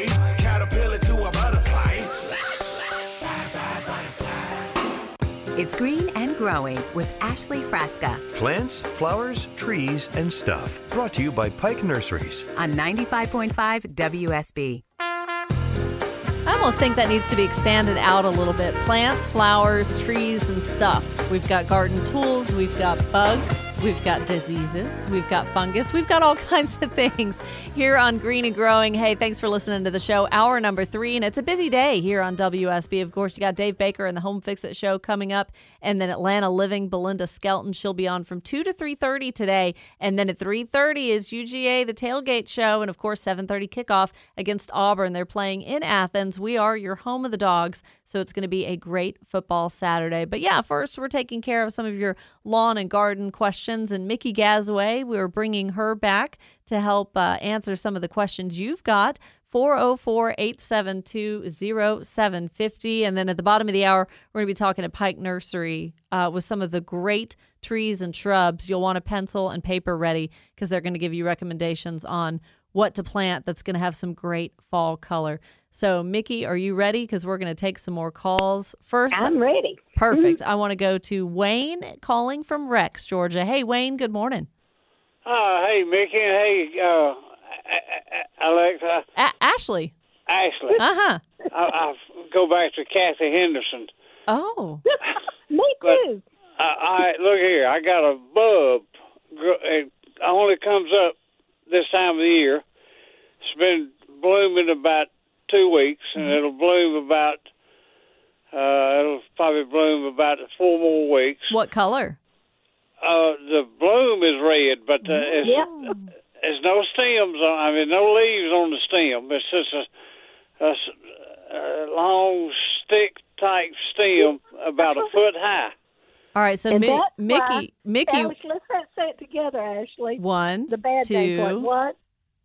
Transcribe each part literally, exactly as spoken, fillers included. butterfly, caterpillar to a butterfly. Bye bye butterfly. It's green and growing with Ashley Frasca. Plants, flowers, trees, and stuff. Brought to you by Pike Nurseries on ninety-five point five W S B. I almost think that needs to be expanded out a little bit. Plants, flowers, trees, and stuff. We've got garden tools, we've got bugs, we've got diseases, we've got fungus, we've got all kinds of things here on Green and Growing. Hey, thanks for listening to the show, hour number three, and it's a busy day here on W S B. Of course, you got Dave Baker and the Home Fix It show coming up, and then Atlanta Living, Belinda Skelton. She'll be on from two to three thirty today, and then at three thirty is U G A, the tailgate show, and of course, seven thirty kickoff against Auburn. They're playing in Athens. We are your home of the Dogs, so it's going to be a great football Saturday. But yeah, first we're taking care of some of your lawn and garden questions. And Mickey Gasaway, we're bringing her back to help uh, answer some of the questions you've got. four oh four, eight seven two, oh seven five oh. And then at the bottom of the hour, we're going to be talking to Pike Nursery uh, with some of the great trees and shrubs. You'll want a pencil and paper ready because they're going to give you recommendations on what to plant that's going to have some great fall color. So, Mickey, are you ready? Because we're going to take some more calls. First, I'm ready. Perfect. Mm-hmm. I want to go to Wayne calling from Rex, Georgia. Hey, Wayne, good morning. Uh, hey, Mickey. Hey, uh, Alexa. A- Ashley. Ashley. Uh-huh. I- I'll go back to Kathy Henderson. Oh. Me too. But, uh, I, look here. I got a bub. It only comes up this time of the year. It's been blooming about two weeks, and mm-hmm. it'll bloom about, uh, it'll probably bloom about four more weeks. What color? Uh, the bloom is red, but uh, it's, yeah. there's no stems on, I mean, no leaves on the stem. It's just a, a, a long stick-type stem about a foot high. All right, so Mi- Mickey, Mickey. Alex, let's say it together, Ashley. One, the bad two, one. One,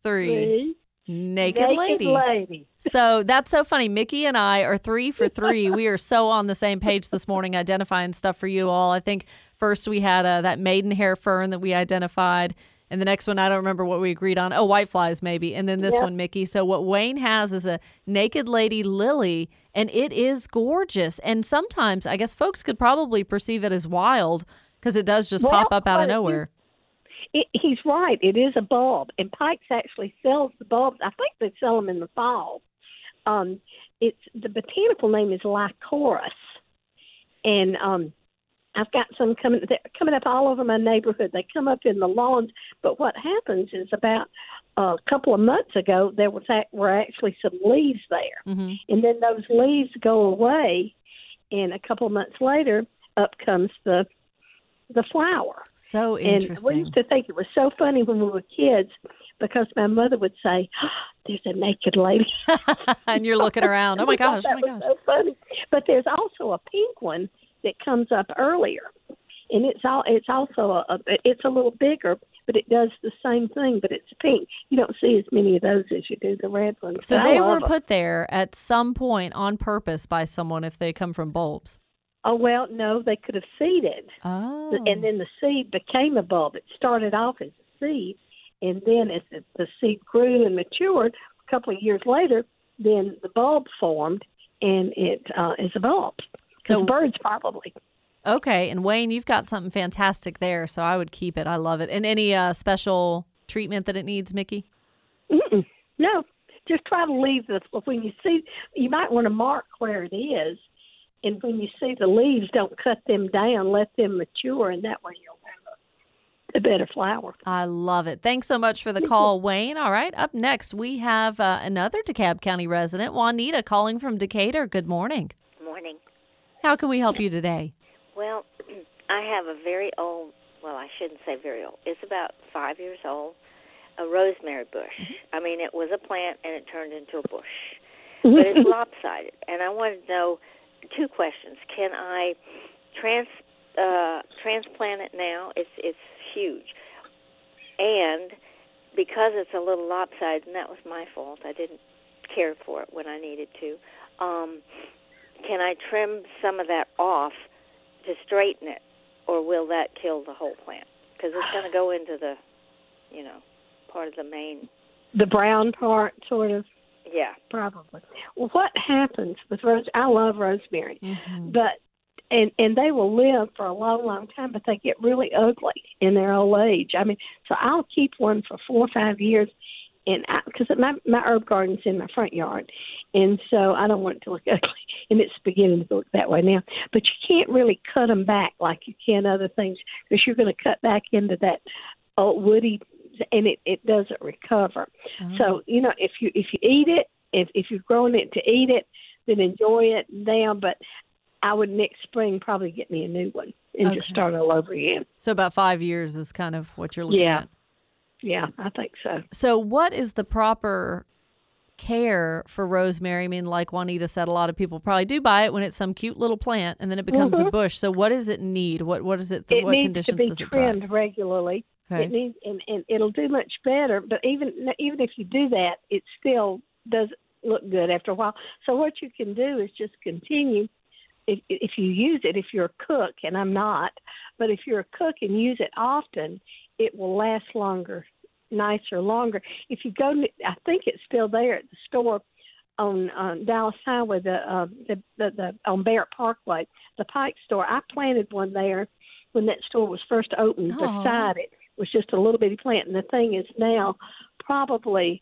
three. three. Naked, naked lady. lady. So that's so funny. Mickey and I are three for three. We are so on the same page this morning, identifying stuff for you all. I think first we had uh, that maidenhair fern that we identified, and the next one I don't remember what we agreed on. Oh, whiteflies maybe, and then this yep. one, Mickey. So what Wayne has is a naked lady lily. And it is gorgeous. And sometimes, I guess, folks could probably perceive it as wild because it does just well, pop up out of nowhere. It, it, he's right. It is a bulb. And Pike's actually sells the bulbs. I think they sell them in the fall. Um, it's the botanical name is Lycoris. And um, I've got some coming coming up all over my neighborhood. They come up in the lawns. But what happens is about... Uh, a couple of months ago, there was a- were actually some leaves there. Mm-hmm. And then those leaves go away, and a couple of months later, up comes the the flower. So interesting. And we used to think it was so funny when we were kids because my mother would say, oh, there's a naked lady. And you're looking around. Oh, my gosh. That oh my was gosh. so funny. But there's also a pink one that comes up earlier. And it's all, it's also a, it's a little bigger, but it does the same thing, but it's pink. You don't see as many of those as you do the red ones. So they were them. put there at some point on purpose by someone if they come from bulbs. Oh, well, no, they could have seeded. Oh. And then the seed became a bulb. It started off as a seed, and then as the, the seed grew and matured, a couple of years later, then the bulb formed, and it uh, is a bulb. So birds probably. Okay, and Wayne, you've got something fantastic there, so I would keep it. I love it. And any uh, special treatment that it needs, Mickey? Mm-mm. No, just try to leave the – when you see – you might want to mark where it is, and when you see the leaves, don't cut them down. Let them mature, and that way you'll have a, a better flower. I love it. Thanks so much for the call, Wayne. All right, up next, we have uh, another DeKalb County resident, Juanita, calling from Decatur. Good morning. Good morning. How can we help you today? Well, I have a very old, well, I shouldn't say very old. It's about five years old, a rosemary bush. I mean, it was a plant, and it turned into a bush. But it's lopsided. And I wanted to know two questions. Can I trans, uh, transplant it now? It's it's huge. And because it's a little lopsided, and that was my fault, I didn't care for it when I needed to, um, can I trim some of that off to straighten it, or will that kill the whole plant? Because it's going to go into the, you know, part of the main. The brown part, sort of? Yeah. Probably. Well, what happens with rosemary? I love rosemary, mm-hmm. but and and they will live for a long, long time, but they get really ugly in their old age. I mean, so I'll keep one for four or five years, and because my my herb garden's in my front yard, and so I don't want it to look ugly, and it's beginning to look that way now. But you can't really cut them back like you can other things, because you're going to cut back into that old woody, and it, it doesn't recover. Oh. So, you know, if you if you eat it, if if you're growing it to eat it, then enjoy it now. But I would next spring probably get me a new one and okay. just start all over again. So about five years is kind of what you're looking yeah. at. Yeah, I think so. So what is the proper care for rosemary? I mean, like Juanita said, a lot of people probably do buy it when it's some cute little plant and then it becomes mm-hmm. a bush. So what does it need? What what is it? Th- it what conditions does it thrive? It needs to be trimmed regularly. Okay. It needs, and, and it'll do much better, but even even if you do that, it still doesn't look good after a while. So what you can do is just continue. If, if you use it, if you're a cook, and I'm not, but if you're a cook and use it often, it will last longer, nicer, longer. If you go, I think it's still there at the store on um, Dallas Highway, the, uh, the, the, the on Barrett Parkway, the Pike store. I planted one there when that store was first opened. Oh. Beside it was just a little bitty plant, and the thing is now probably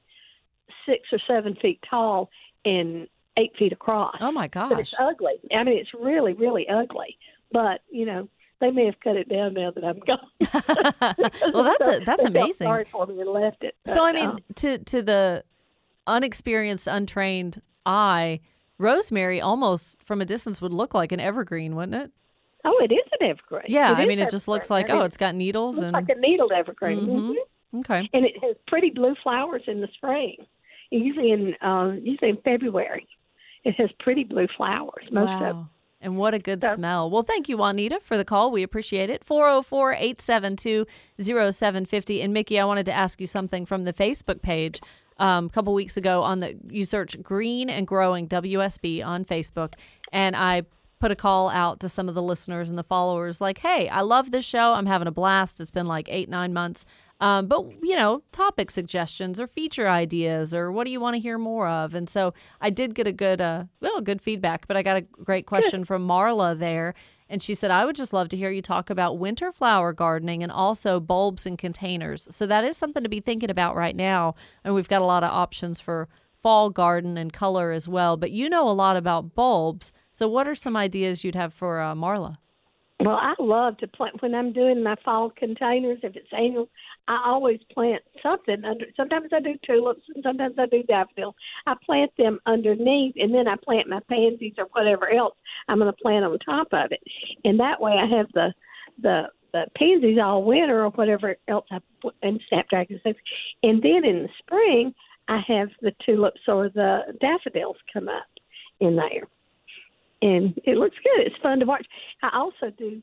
six or seven feet tall and eight feet across. Oh, my gosh. But it's ugly. I mean, it's really, really ugly. But, you know, they may have cut it down now that I'm gone. Well, that's so, a, that's amazing. Sorry for me and left it. But, so, I mean, um, to, to the unexperienced, untrained eye, rosemary almost from a distance would look like an evergreen, wouldn't it? Oh, it is an evergreen. Yeah, I mean, it just looks like, oh, it's got needles. It looks and... like a needled evergreen. Mm-hmm. Mm-hmm. Okay. And it has pretty blue flowers in the spring, usually in, uh, usually in February. It has pretty blue flowers, most wow. of them. And what a good so. smell. Well, thank you, Juanita, for the call. We appreciate it. four oh four, eight seven two, oh seven five oh. And, Mickey, I wanted to ask you something from the Facebook page um, a couple weeks ago. On the you search Green and Growing W S B on Facebook, and I put a call out to some of the listeners and the followers like, hey, I love this show. I'm having a blast. It's been like eight, nine months. Um, but, you know, topic suggestions or feature ideas or what do you want to hear more of? And so I did get a good, uh, well, good feedback, but I got a great question from Marla there. And she said, I would just love to hear you talk about winter flower gardening and also bulbs and containers. So that is something to be thinking about right now. And we've got a lot of options for fall garden and color as well. But you know a lot about bulbs. So what are some ideas you'd have for uh, Marla? Well, I love to plant when I'm doing my fall containers. If it's annual, I always plant something under. Sometimes I do tulips, and sometimes I do daffodils. I plant them underneath, and then I plant my pansies or whatever else I'm going to plant on top of it. And that way, I have the the, the pansies all winter or whatever else I put, and snapdragons. And then in the spring, I have the tulips or the daffodils come up in there. And it looks good. It's fun to watch. I also do,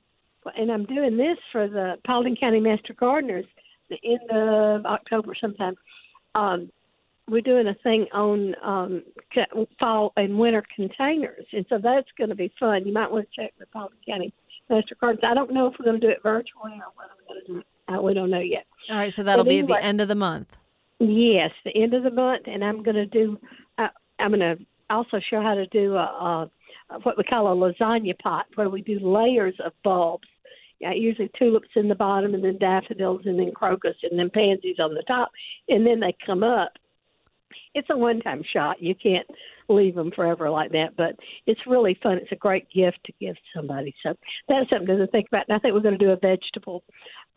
and I'm doing this for the Paulding County Master Gardeners the end of October sometime. Um, we're doing a thing on um, fall and winter containers, and so that's going to be fun. You might want to check the Paulding County Master Gardeners. I don't know if we're going to do it virtually or whether we're going to do it. I, we don't know yet. All right, so that'll but be anyway, at the end of the month. Yes, the end of the month, and I'm going to do. Uh, I'm going to also show how to do a. a what we call a lasagna pot, where we do layers of bulbs, yeah, usually tulips in the bottom and then daffodils and then crocus and then pansies on the top, and then they come up. It's a one-time shot. You can't leave them forever like that, but it's really fun. It's a great gift to give somebody. So that's something to think about, and I think we're going to do a vegetable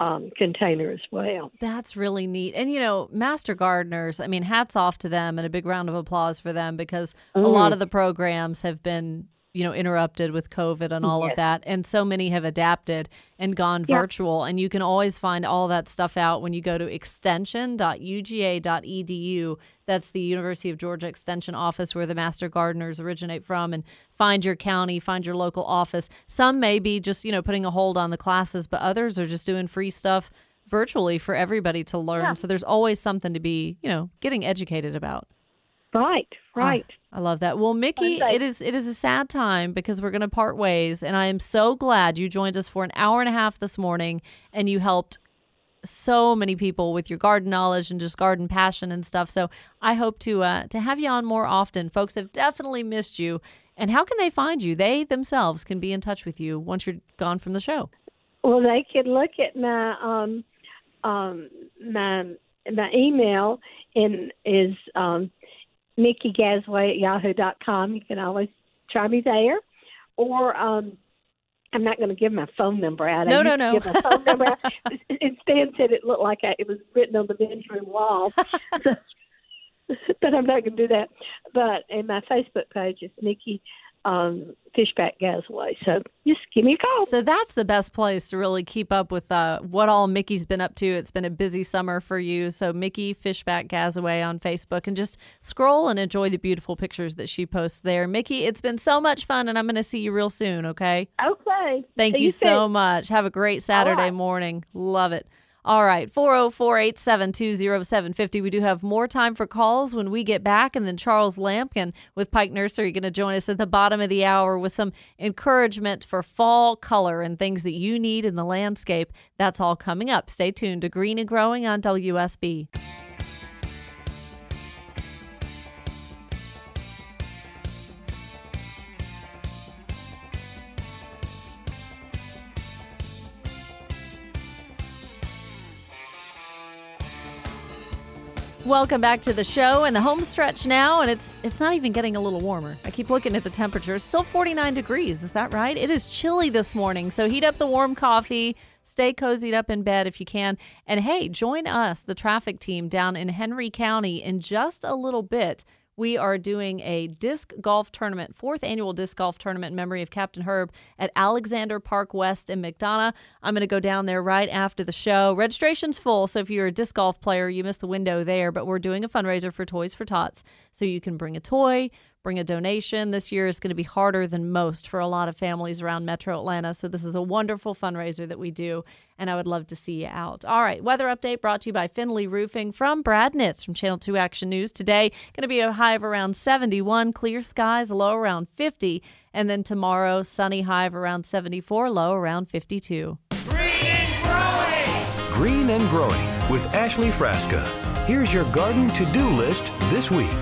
um, container as well. That's really neat. And, you know, Master Gardeners, I mean, hats off to them and a big round of applause for them because mm. a lot of the programs have been you know, interrupted with COVID and all yes. of that. And so many have adapted and gone yeah. virtual. And you can always find all that stuff out when you go to extension dot u g a dot e d u. That's the University of Georgia Extension office where the Master Gardeners originate from. And find your county, find your local office. Some may be just, you know, putting a hold on the classes, but others are just doing free stuff virtually for everybody to learn. Yeah. So there's always something to be, you know, getting educated about. Right, right. Oh, I love that. Well, Mickey, it is it is a sad time because we're going to part ways, and I am so glad you joined us for an hour and a half this morning, and you helped so many people with your garden knowledge and just garden passion and stuff. So I hope to uh, to have you on more often. Folks have definitely missed you. And how can they find you? They themselves can be in touch with you once you're gone from the show. Well, they can look at my um, um, my my email, and is um, Mickey Gasaway at yahoo dot com. You can always try me there, or um, I'm not going to give my phone number out. No, I no, no. Give my phone number out. And Stan said it looked like I, it was written on the bedroom wall. So, but I'm not going to do that. But in my Facebook page, it's Mickey um, Fishback Gasaway. So just give me a call. So that's the best place to really keep up with uh, what all Mickey's been up to. It's been a busy summer for you. So Mickey Fishback Gasaway on Facebook, and just scroll and enjoy the beautiful pictures that she posts there. Mickey, it's been so much fun, and I'm going to see you real soon, okay? Okay. Thank see you, you so much. Have a great Saturday right. morning. Love it. All right, four oh four, eight seven two, oh seven five oh. We do have more time for calls when we get back. And then Charles Lampkin with Pike Nursery going to join us at the bottom of the hour with some encouragement for fall color and things that you need in the landscape. That's all coming up. Stay tuned to Green and Growing on W S B. Welcome back to the show and the home stretch now, and it's it's not even getting a little warmer. I keep looking at the temperature. It's still forty-nine degrees. Is that right? It is chilly this morning, so heat up the warm coffee. Stay cozied up in bed if you can. And, hey, join us, the traffic team, down in Henry County in just a little bit. We are doing a disc golf tournament, fourth annual disc golf tournament in memory of Captain Herb at Alexander Park West in McDonough. I'm going to go down there right after the show. Registration's full, so if you're a disc golf player, you missed the window there. But we're doing a fundraiser for Toys for Tots, so you can bring a toy, bring a donation. This year is going to be harder than most for a lot of families around Metro Atlanta, so this is a wonderful fundraiser that we do, and I would love to see you out. All right, weather update brought to you by Finley Roofing from Brad Nitz from Channel two Action News. Today, going to be a high of around seventy-one, clear skies, low around fifty, and then tomorrow, sunny, high of around seventy-four, low around fifty-two. Green and Growing! Green and Growing with Ashley Frasca. Here's your garden to-do list this week.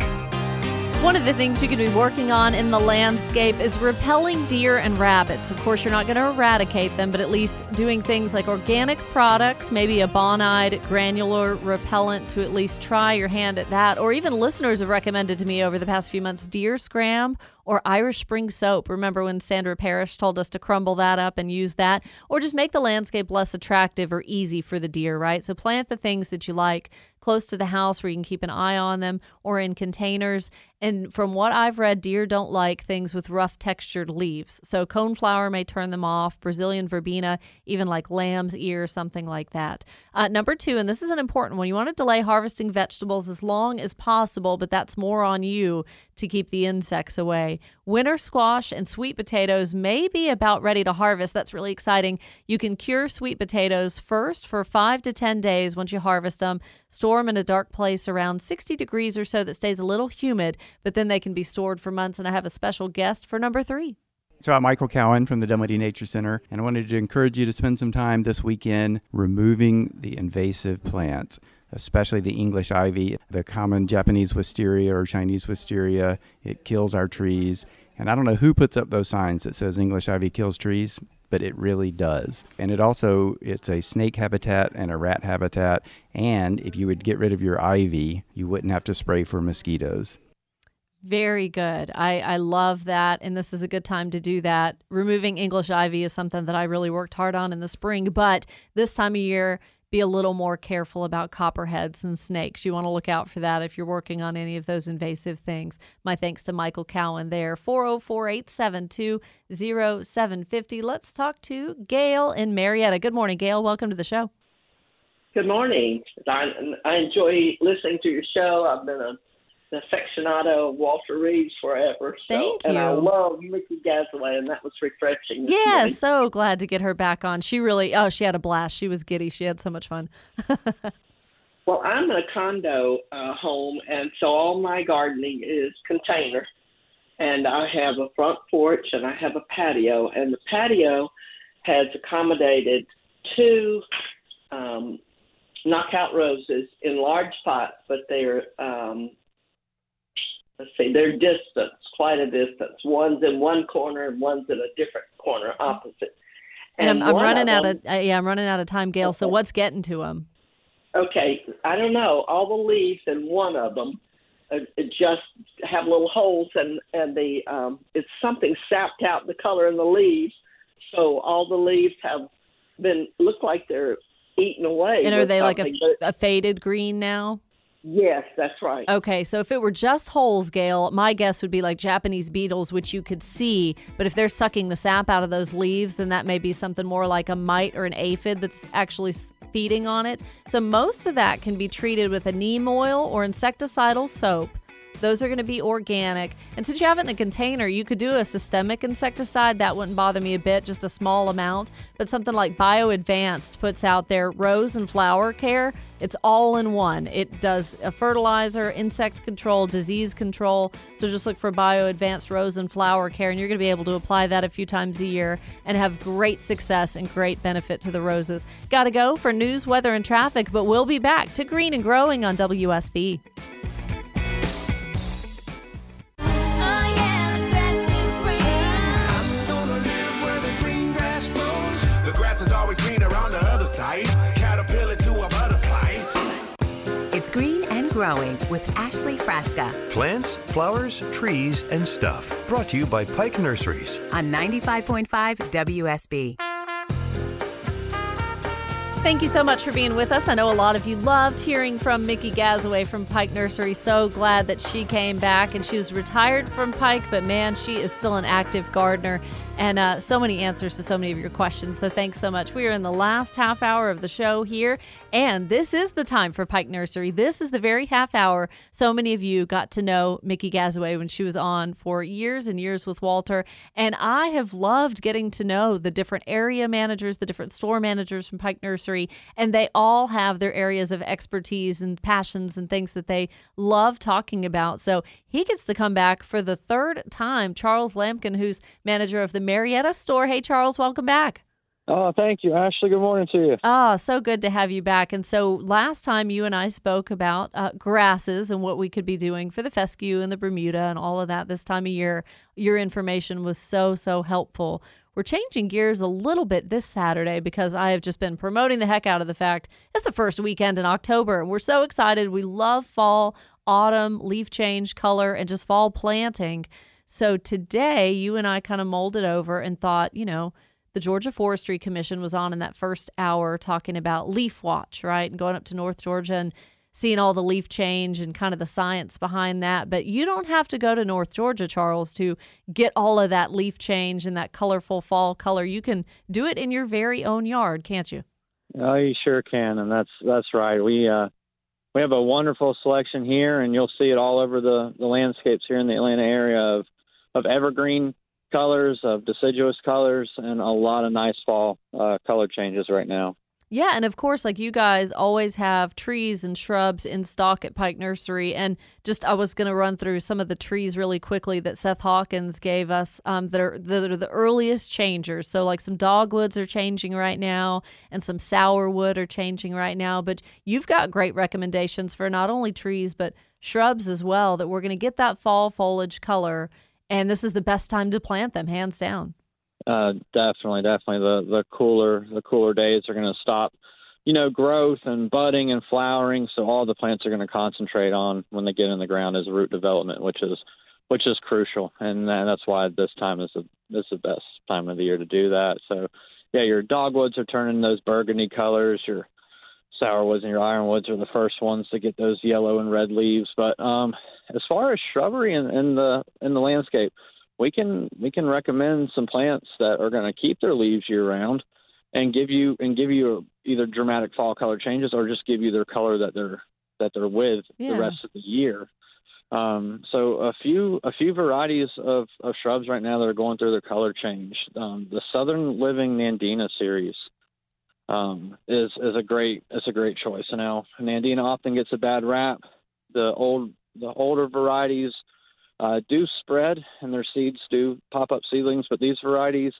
One of the things you could be working on in the landscape is repelling deer and rabbits. Of course, you're not going to eradicate them, but at least doing things like organic products, maybe a Bonide granular repellent to at least try your hand at that. Or even listeners have recommended to me over the past few months, Deer Scram or Irish Spring Soap. Remember when Sandra Parrish told us to crumble that up and use that? Or just make the landscape less attractive or easy for the deer, right? So plant the things that you like close to the house where you can keep an eye on them, or in containers. And from what I've read, deer don't like things with rough textured leaves. So coneflower may turn them off, Brazilian verbena, even like lamb's ear, something like that. Uh, number two, and this is an important one, you want to delay harvesting vegetables as long as possible, but that's more on you to keep the insects away. Winter squash and sweet potatoes may be about ready to harvest. That's really exciting. You can cure sweet potatoes first for five to ten days once you harvest them. Store them in a dark place around sixty degrees or so that stays a little humid, but then they can be stored for months. And I have a special guest for number three. So I'm Michael Cowan from the Dunwoody Nature Center, and I wanted to encourage you to spend some time this weekend removing the invasive plants, especially the English ivy, the common Japanese wisteria or Chinese wisteria. It kills our trees. And I don't know who puts up those signs that says English ivy kills trees, but it really does. And it also, it's a snake habitat and a rat habitat. And if you would get rid of your ivy, you wouldn't have to spray for mosquitoes. Very good. I, I love that. And this is a good time to do that. Removing English ivy is something that I really worked hard on in the spring, but this time of year, be a little more careful about copperheads and snakes. You want to look out for that if you're working on any of those invasive things. My thanks to Michael Cowan there. four oh four, eight seven two, oh seven five oh. Let's talk to Gail in Marietta. Good morning, Gail. Welcome to the show. Good morning. I, I enjoy listening to your show. I've been a an aficionado of Walter Reed's forever. So, thank you. And I love Mickey Gasaway, and that was refreshing. Yeah, morning. So glad to get her back on. She really, oh, she had a blast. She was giddy. She had so much fun. Well, I'm in a condo uh, home, and so all my gardening is container. And I have a front porch, and I have a patio. And the patio has accommodated two um, knockout roses in large pots, but they're, um, let's see, they're distance, quite a distance. One's in one corner and one's in a different corner opposite. And, and I'm, I'm running of out them, of yeah, I'm running out of time, Gail. Okay. So what's getting to them? Okay, I don't know. All the leaves in one of them uh, just have little holes, and and the um, it's something sapped out the color in the leaves. So all the leaves have been look like they're eaten away. And are they something. like a, a faded green now? Yes, that's right. Okay, so if it were just holes, Gail, my guess would be like Japanese beetles, which you could see, but if they're sucking the sap out of those leaves, then that may be something more like a mite or an aphid that's actually feeding on it. So most of that can be treated with a neem oil or insecticidal soap. Those are going to be organic. And since you have it in a container, you could do a systemic insecticide. That wouldn't bother me a bit, just a small amount. But something like BioAdvanced puts out their rose and flower care. It's all in one. It does a fertilizer, insect control, disease control. So just look for BioAdvanced rose and flower care, and you're going to be able to apply that a few times a year and have great success and great benefit to the roses. Got to go for news, weather, and traffic, but we'll be back to Green and Growing on W S B. Caterpillar to a butterfly. It's Green and Growing with Ashley Frasca. Plants, flowers, trees, and stuff. Brought to you by Pike Nurseries on ninety-five point five W S B. Thank you so much for being with us. I know a lot of you loved hearing from Mickey Gasaway from Pike Nursery. So glad that she came back, and she was retired from Pike, but man, she is still an active gardener. And uh, so many answers to so many of your questions. So thanks so much. We are in the last half hour of the show here. And this is the time for Pike Nursery. This is the very half hour. So many of you got to know Mickey Gasaway when she was on for years and years with Walter. And I have loved getting to know the different area managers, the different store managers from Pike Nursery. And they all have their areas of expertise and passions and things that they love talking about. So he gets to come back for the third time. Charles Lampkin, who's manager of the Marietta store. Hey, Charles, welcome back. Oh, thank you, Ashley. Good morning to you. Oh, so good to have you back. And so last time you and I spoke about uh, grasses and what we could be doing for the fescue and the Bermuda and all of that this time of year. Your information was so, so helpful. We're changing gears a little bit this Saturday because I have just been promoting the heck out of the fact it's the first weekend in October. We're so excited. We love fall, autumn, leaf change, color, and just fall planting. So today, you and I kind of molded over and thought, you know, the Georgia Forestry Commission was on in that first hour talking about leaf watch, right? And going up to North Georgia and seeing all the leaf change and kind of the science behind that. But you don't have to go to North Georgia, Charles, to get all of that leaf change and that colorful fall color. You can do it in your very own yard, can't you? Oh, you sure can. And that's that's right. We uh, we have a wonderful selection here, and you'll see it all over the, the landscapes here in the Atlanta area of of evergreen colors, of deciduous colors, and a lot of nice fall uh, color changes right now. Yeah, and of course, like you guys always have trees and shrubs in stock at Pike Nursery. And just I was going to run through some of the trees really quickly that Seth Hawkins gave us um, that, are, that are the earliest changers. So like some dogwoods are changing right now and some sourwood are changing right now. But you've got great recommendations for not only trees but shrubs as well that we're going to get that fall foliage color. And this is the best time to plant them, hands down. Uh, definitely, definitely. The the cooler the cooler days are going to stop, you know, growth and budding and flowering. So all the plants are going to concentrate on when they get in the ground is root development, which is which is crucial. And that's why this time is the is the best time of the year to do that. So yeah, your dogwoods are turning those burgundy colors. Your sourwoods and your ironwoods are the first ones to get those yellow and red leaves. But um, as far as shrubbery in, in the in the landscape, we can we can recommend some plants that are going to keep their leaves year round, and give you and give you either dramatic fall color changes or just give you their color that they're that they're with yeah. the rest of the year. Um, so a few a few varieties of, of shrubs right now that are going through their color change. Um, the Southern Living Nandina series. Um, is, is a great, is a great choice. And now Nandina often gets a bad rap. The old, the older varieties, uh, do spread and their seeds do pop up seedlings, but these varieties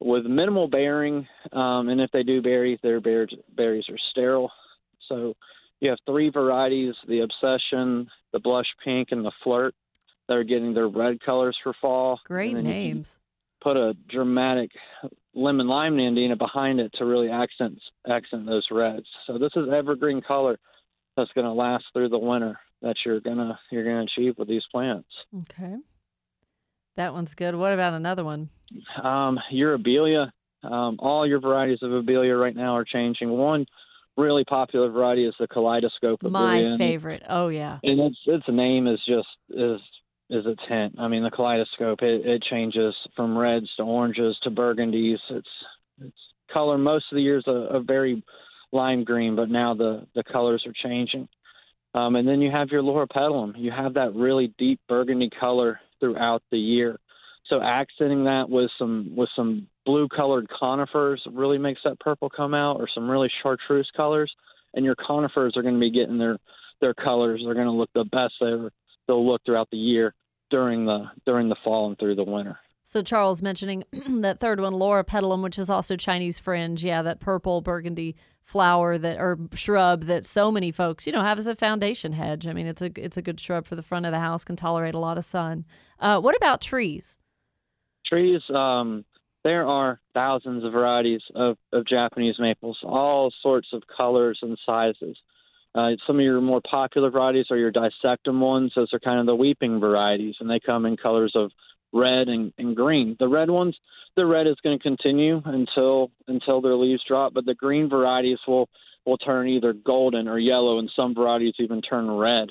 with minimal bearing, um, and if they do berry, their berries, berries are sterile. So you have three varieties, the Obsession, the Blush Pink, and the Flirt. They're getting their red colors for fall. Great names. Put a dramatic lemon lime nandina behind it to really accent accent those reds. So this is evergreen color that's going to last through the winter that you're gonna you're gonna achieve with these plants. Okay, that one's good. What about another one? Um, your Abelia. Um, all your varieties of Abelia right now are changing. One really popular variety is the Kaleidoscope Abelia. My favorite. Oh yeah. And its its name is just is. is a tint. I mean, the Kaleidoscope, it, it changes from reds to oranges to burgundies. It's it's color most of the years a, a very lime green, but now the, the colors are changing. Um, and then you have your Loropetalum. You have that really deep burgundy color throughout the year. So accenting that with some with some blue-colored conifers really makes that purple come out, or some really chartreuse colors. And your conifers are going to be getting their, their colors. They're going to look the best they ever. They'll look throughout the year during the during the fall and through the winter. So Charles mentioning that third one, Loropetalum, which is also Chinese fringe. Yeah, that purple burgundy flower that or shrub that so many folks, you know, have as a foundation hedge. I mean, it's a it's a good shrub for the front of the house, can tolerate a lot of sun. Uh, what about trees? Trees, um, there are thousands of varieties of, of Japanese maples, all sorts of colors and sizes. Uh, some of your more popular varieties are your dissectum ones. Those are kind of the weeping varieties, and they come in colors of red and, and green. The red ones, the red is going to continue until until their leaves drop, but the green varieties will, will turn either golden or yellow, and some varieties even turn red.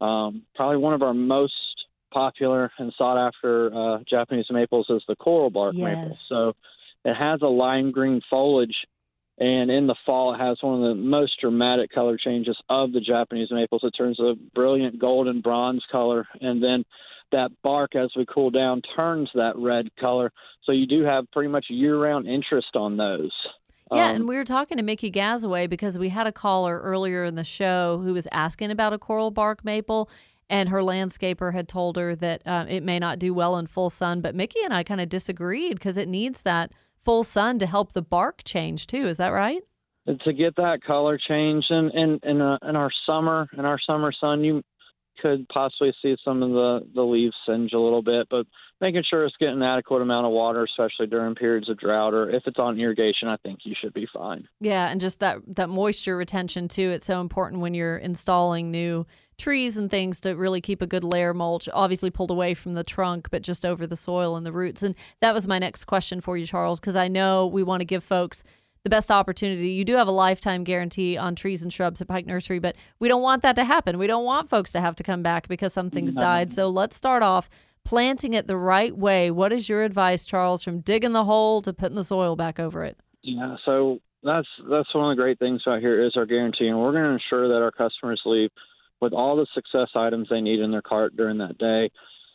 Um, probably one of our most popular and sought-after uh, Japanese maples is the coral bark yes. maple. So it has a lime green foliage. And in the fall, it has one of the most dramatic color changes of the Japanese maples. It turns a brilliant gold and bronze color, and then that bark, as we cool down, turns that red color. So you do have pretty much year-round interest on those. Yeah, um, and we were talking to Mickey Gasaway because we had a caller earlier in the show who was asking about a coral bark maple, and her landscaper had told her that uh, it may not do well in full sun. But Mickey and I kind of disagreed because it needs that full sun to help the bark change too. Is that right? And to get that color change, and in in, in, uh, in our summer, in our summer sun, you could possibly see some of the, the leaves singe a little bit, but making sure it's getting an adequate amount of water, especially during periods of drought, or if it's on irrigation, I think you should be fine. Yeah, and just that that moisture retention too. It's so important when you're installing new trees and things to really keep a good layer mulch, obviously pulled away from the trunk, but just over the soil and the roots. And that was my next question for you, Charles, because I know we want to give folks the best opportunity. You do have a lifetime guarantee on trees and shrubs at Pike Nursery, but we don't want that to happen. We don't want folks to have to come back because something's mm-hmm. died. So let's start off planting it the right way. What is your advice, Charles, from digging the hole to putting the soil back over it? Yeah, so that's that's one of the great things out here is our guarantee, and we're going to ensure that our customers leave with all the success items they need in their cart during that day.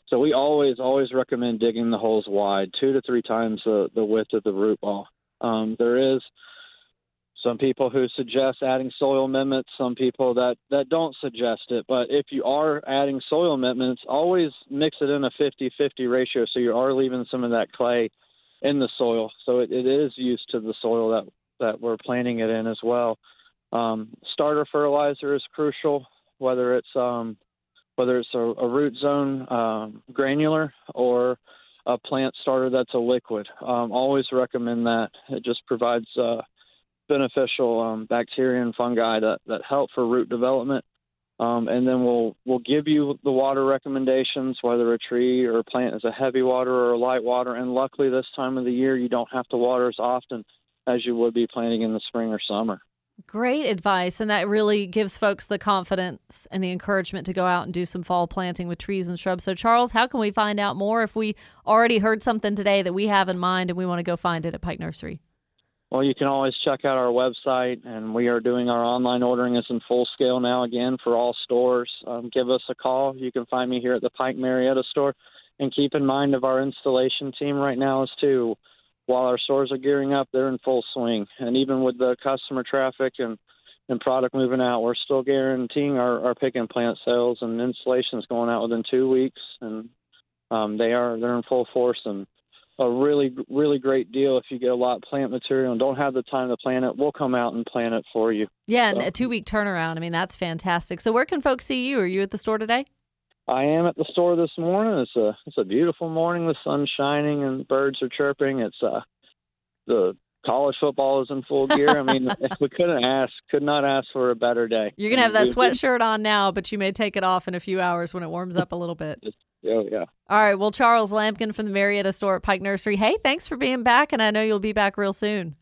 So we always, always recommend digging the holes wide, two to three times the, the width of the root ball. Um, there is some people who suggest adding soil amendments, some people that, that don't suggest it. But if you are adding soil amendments, always mix it in a fifty-fifty ratio, so you are leaving some of that clay in the soil. So it, it is used to the soil that, that we're planting it in as well. Um, starter fertilizer is crucial. Whether it's um, whether it's a, a root zone um, granular or a plant starter that's a liquid, um, always recommend that. It just provides uh, beneficial um, bacteria and fungi that, that help for root development. Um, and then we'll we'll give you the water recommendations, whether a tree or a plant is a heavy water or a light water. And luckily, this time of the year, you don't have to water as often as you would be planting in the spring or summer. Great advice, and that really gives folks the confidence and the encouragement to go out and do some fall planting with trees and shrubs. So, Charles, how can we find out more if we already heard something today that we have in mind and we want to go find it at Pike Nursery? Well, you can always check out our website, and we are doing our online ordering. It's in full scale now, again, for all stores. Um, give us a call. You can find me here at the Pike Marietta store. And keep in mind of our installation team right now is too. While our stores are gearing up, they're in full swing. And even with the customer traffic and, and product moving out, we're still guaranteeing our, our pick and plant sales and installations going out within two weeks. And um, they are, they're in full force. And a really, really great deal if you get a lot of plant material and don't have the time to plant it. We'll come out and plant it for you. Yeah, and so. A two-week turnaround. I mean, that's fantastic. So where can folks see you? Are you at the store today? I am at the store this morning. It's a it's a beautiful morning. The sun's shining and birds are chirping. It's uh, the college football is in full gear. I mean, we couldn't ask, could not ask for a better day. You're going to have that sweatshirt on now, but you may take it off in a few hours when it warms up a little bit. Oh, yeah. All right. Well, Charles Lampkin from the Marietta store at Pike Nursery. Hey, thanks for being back, and I know you'll be back real soon.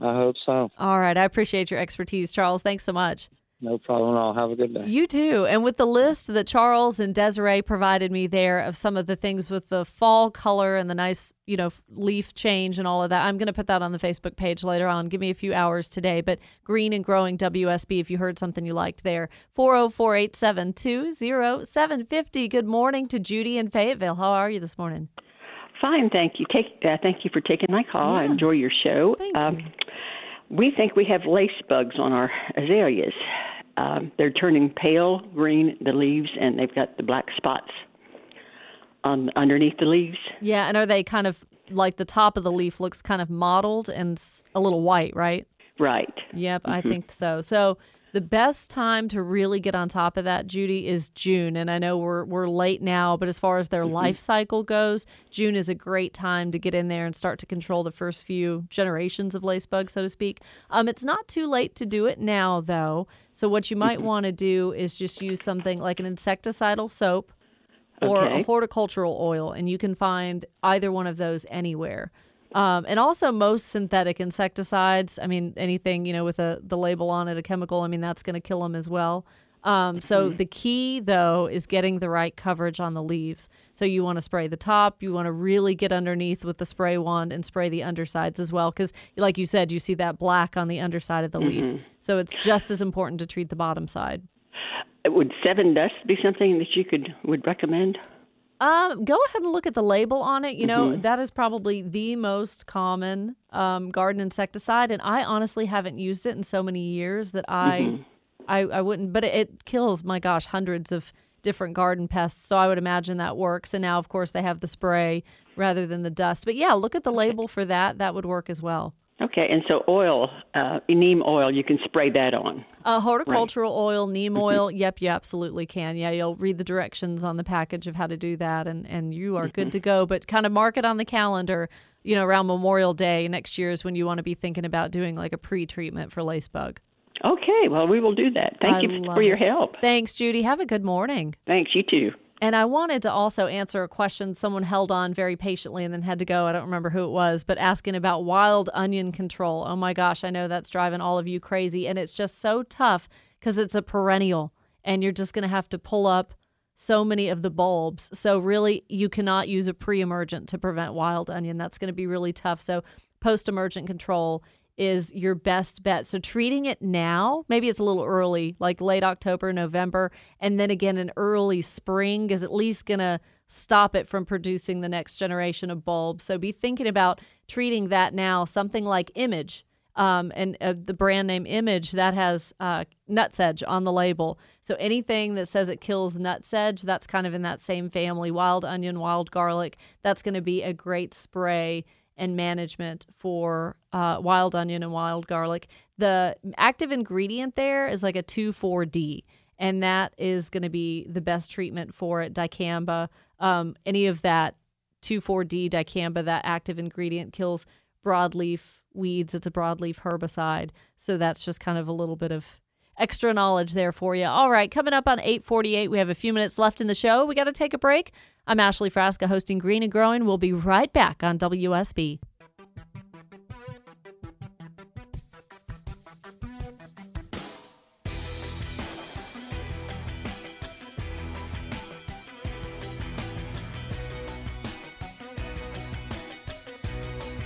I hope so. All right. I appreciate your expertise, Charles. Thanks so much. No problem at all. Have a good day. You too. And with the list that Charles and Desiree provided me there of some of the things with the fall color and the nice, you know, leaf change and all of that, I'm going to put that on the Facebook page later on. Give me a few hours today. But Green and Growing W S B, if you heard something you liked there, four oh four, eight seven two, oh seven five oh. Good morning to Judy in Fayetteville. How are you this morning? Fine, thank you. Take, uh, thank you for taking my call. Yeah. I enjoy your show. Thank um, you. We think we have lace bugs on our azaleas. Um, they're turning pale green, the leaves, and they've got the black spots on underneath the leaves. Yeah, and are they kind of like the top of the leaf looks kind of mottled and a little white, right? Right. Yep, mm-hmm. I think so. So the best time to really get on top of that, Judy, is June. And I know we're we're late now, but as far as their mm-hmm. life cycle goes, June is a great time to get in there and start to control the first few generations of lace bugs, so to speak. Um, it's not too late to do it now, though. So what you might mm-hmm. want to do is just use something like an insecticidal soap or okay. a horticultural oil, and you can find either one of those anywhere. Um, and also most synthetic insecticides, I mean, anything, you know, with a the label on it, a chemical, I mean, that's going to kill them as well. Um, so mm-hmm. the key, though, is getting the right coverage on the leaves. So you want to spray the top. You want to really get underneath with the spray wand and spray the undersides as well. Because like you said, you see that black on the underside of the mm-hmm. leaf. So it's just as important to treat the bottom side. Would seven dust be something that you could would recommend? Um, go ahead and look at the label on it. You know, mm-hmm. that is probably the most common um, garden insecticide. And I honestly haven't used it in so many years that I mm-hmm. I, I wouldn't. But it, it kills, my gosh, hundreds of different garden pests. So I would imagine that works. And now, of course, they have the spray rather than the dust. But, yeah, look at the label for that. That would work as well. Okay, and so oil, uh, neem oil, you can spray that on. Uh, horticultural right. oil, neem oil, mm-hmm. yep, you absolutely can. Yeah, you'll read the directions on the package of how to do that, and, and you are mm-hmm. good to go. But kind of mark it on the calendar, you know, around Memorial Day next year is when you want to be thinking about doing like a pre-treatment for lace bug. Okay, well, we will do that. Thank I you for your it. help. Thanks, Judy. Have a good morning. Thanks, you too. And I wanted to also answer a question someone held on very patiently and then had to go. I don't remember who it was, but asking about wild onion control. Oh, my gosh, I know that's driving all of you crazy. And it's just so tough because it's a perennial and you're just going to have to pull up so many of the bulbs. So really, you cannot use a pre-emergent to prevent wild onion. That's going to be really tough. So post-emergent control is your best bet. So treating it now, maybe it's a little early, like late October, November, and then again in early spring is at least going to stop it from producing the next generation of bulbs. So be thinking about treating that now, something like Image. Um, and uh, the brand name Image, that has uh, nutsedge on the label. So anything that says it kills nutsedge, that's kind of in that same family, wild onion, wild garlic, that's going to be a great spray and management for uh, wild onion and wild garlic. The active ingredient there is like a two four D, and that is going to be the best treatment for it. Dicamba, um, any of that two four D, dicamba, that active ingredient kills broadleaf weeds. It's a broadleaf herbicide. So that's just kind of a little bit of extra knowledge there for you. All right, coming up on eight forty-eight, we have a few minutes left in the show. We got to take a break. I'm Ashley Frasca, hosting Green and Growing. We'll be right back on W S B.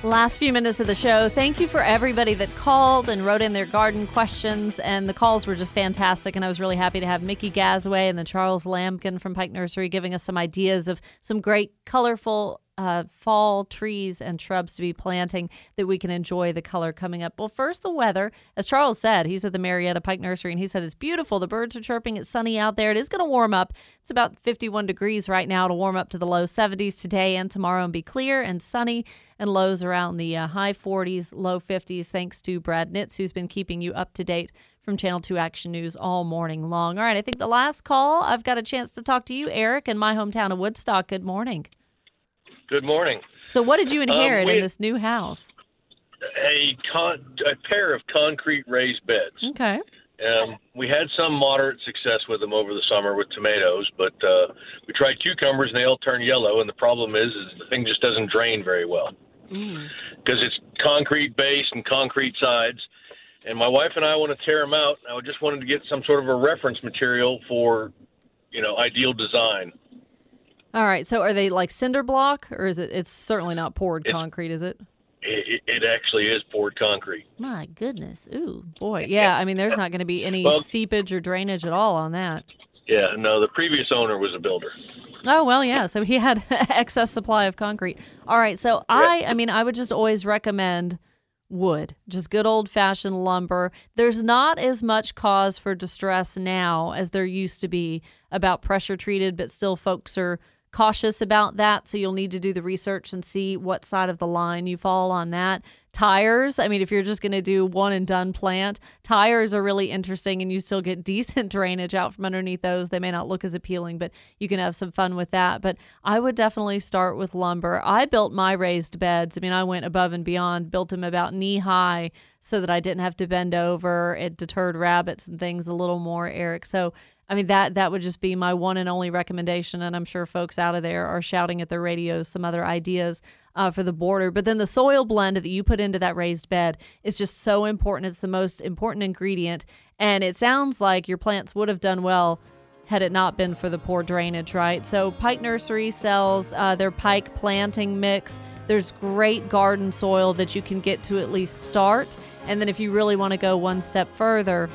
Last few minutes of the show. Thank you for everybody that called and wrote in their garden questions, and the calls were just fantastic, and I was really happy to have Mickey Gasaway and the Charles Lampkin from Pike Nursery giving us some ideas of some great colorful uh, fall trees and shrubs to be planting that we can enjoy the color coming up? Well, first, the weather. As Charles said, he's at the Marietta Pike Nursery, and he said it's beautiful. The birds are chirping. It's sunny out there. It is going to warm up. It's about fifty-one degrees right now. It'll warm up to the low seventies today and tomorrow and be clear and sunny, and lows around the uh, high forties, low fifties, thanks to Brad Nitz, who's been keeping you up to date from Channel two Action News all morning long. All right, I think the last call, I've got a chance to talk to you, Eric, in my hometown of Woodstock. Good morning. Good morning. So what did you inherit um, we, in this new house? A, con- a pair of concrete raised beds. Okay. Um, we had some moderate success with them over the summer with tomatoes, but uh, we tried cucumbers and they all turned yellow, and the problem is, is the thing just doesn't drain very well because it's concrete base and concrete sides. And my wife and I want to tear them out. I just wanted to get some sort of a reference material for, you know, ideal design. All right. So are they like cinder block, or is it? It's certainly not poured it, concrete, is it? it? It actually is poured concrete. My goodness. Ooh, boy. Yeah. I mean, there's not going to be any well, seepage or drainage at all on that. Yeah. No, the previous owner was a builder. Oh, well, yeah. So he had excess supply of concrete. All right. So I, yeah. I mean, I would just always recommend wood, just good old-fashioned lumber. There's not as much cause for distress now as there used to be about pressure treated, but still folks are cautious about that, so you'll need to do the research and see what side of the line you fall on that. Tires, I mean, if you're just going to do one and done plant, tires are really interesting, and you still get decent drainage out from underneath those. They may not look as appealing, but you can have some fun with that. But I would definitely start with lumber. I built my raised beds. I mean, I went above and beyond, built them about knee high so that I didn't have to bend over. It deterred rabbits and things a little more, Eric. So I mean, that that would just be my one and only recommendation, and I'm sure folks out of there are shouting at their radios some other ideas uh, for the border. But then the soil blend that you put into that raised bed is just so important. It's the most important ingredient, and it sounds like your plants would have done well had it not been for the poor drainage, right? So Pike Nursery sells uh, their Pike planting mix. There's great garden soil that you can get to at least start, and then if you really want to go one step further,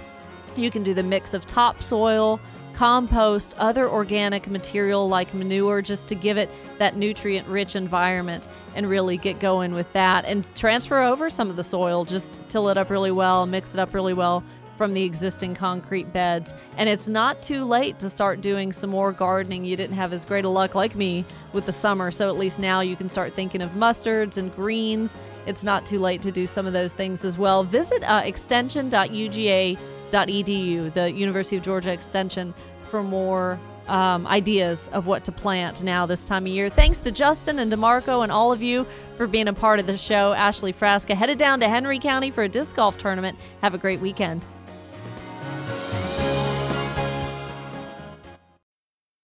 you can do the mix of topsoil, compost, other organic material like manure, just to give it that nutrient-rich environment and really get going with that. And transfer over some of the soil, just till it up really well, mix it up really well from the existing concrete beds. And it's not too late to start doing some more gardening. You didn't have as great a luck like me with the summer, so at least now you can start thinking of mustards and greens. It's not too late to do some of those things as well. Visit uh, extension dot U G A dot com. .edu, the University of Georgia Extension, for more um, ideas of what to plant now this time of year. Thanks to Justin and DeMarco and all of you for being a part of the show. Ashley Frasca headed down to Henry County for a disc golf tournament. Have a great weekend.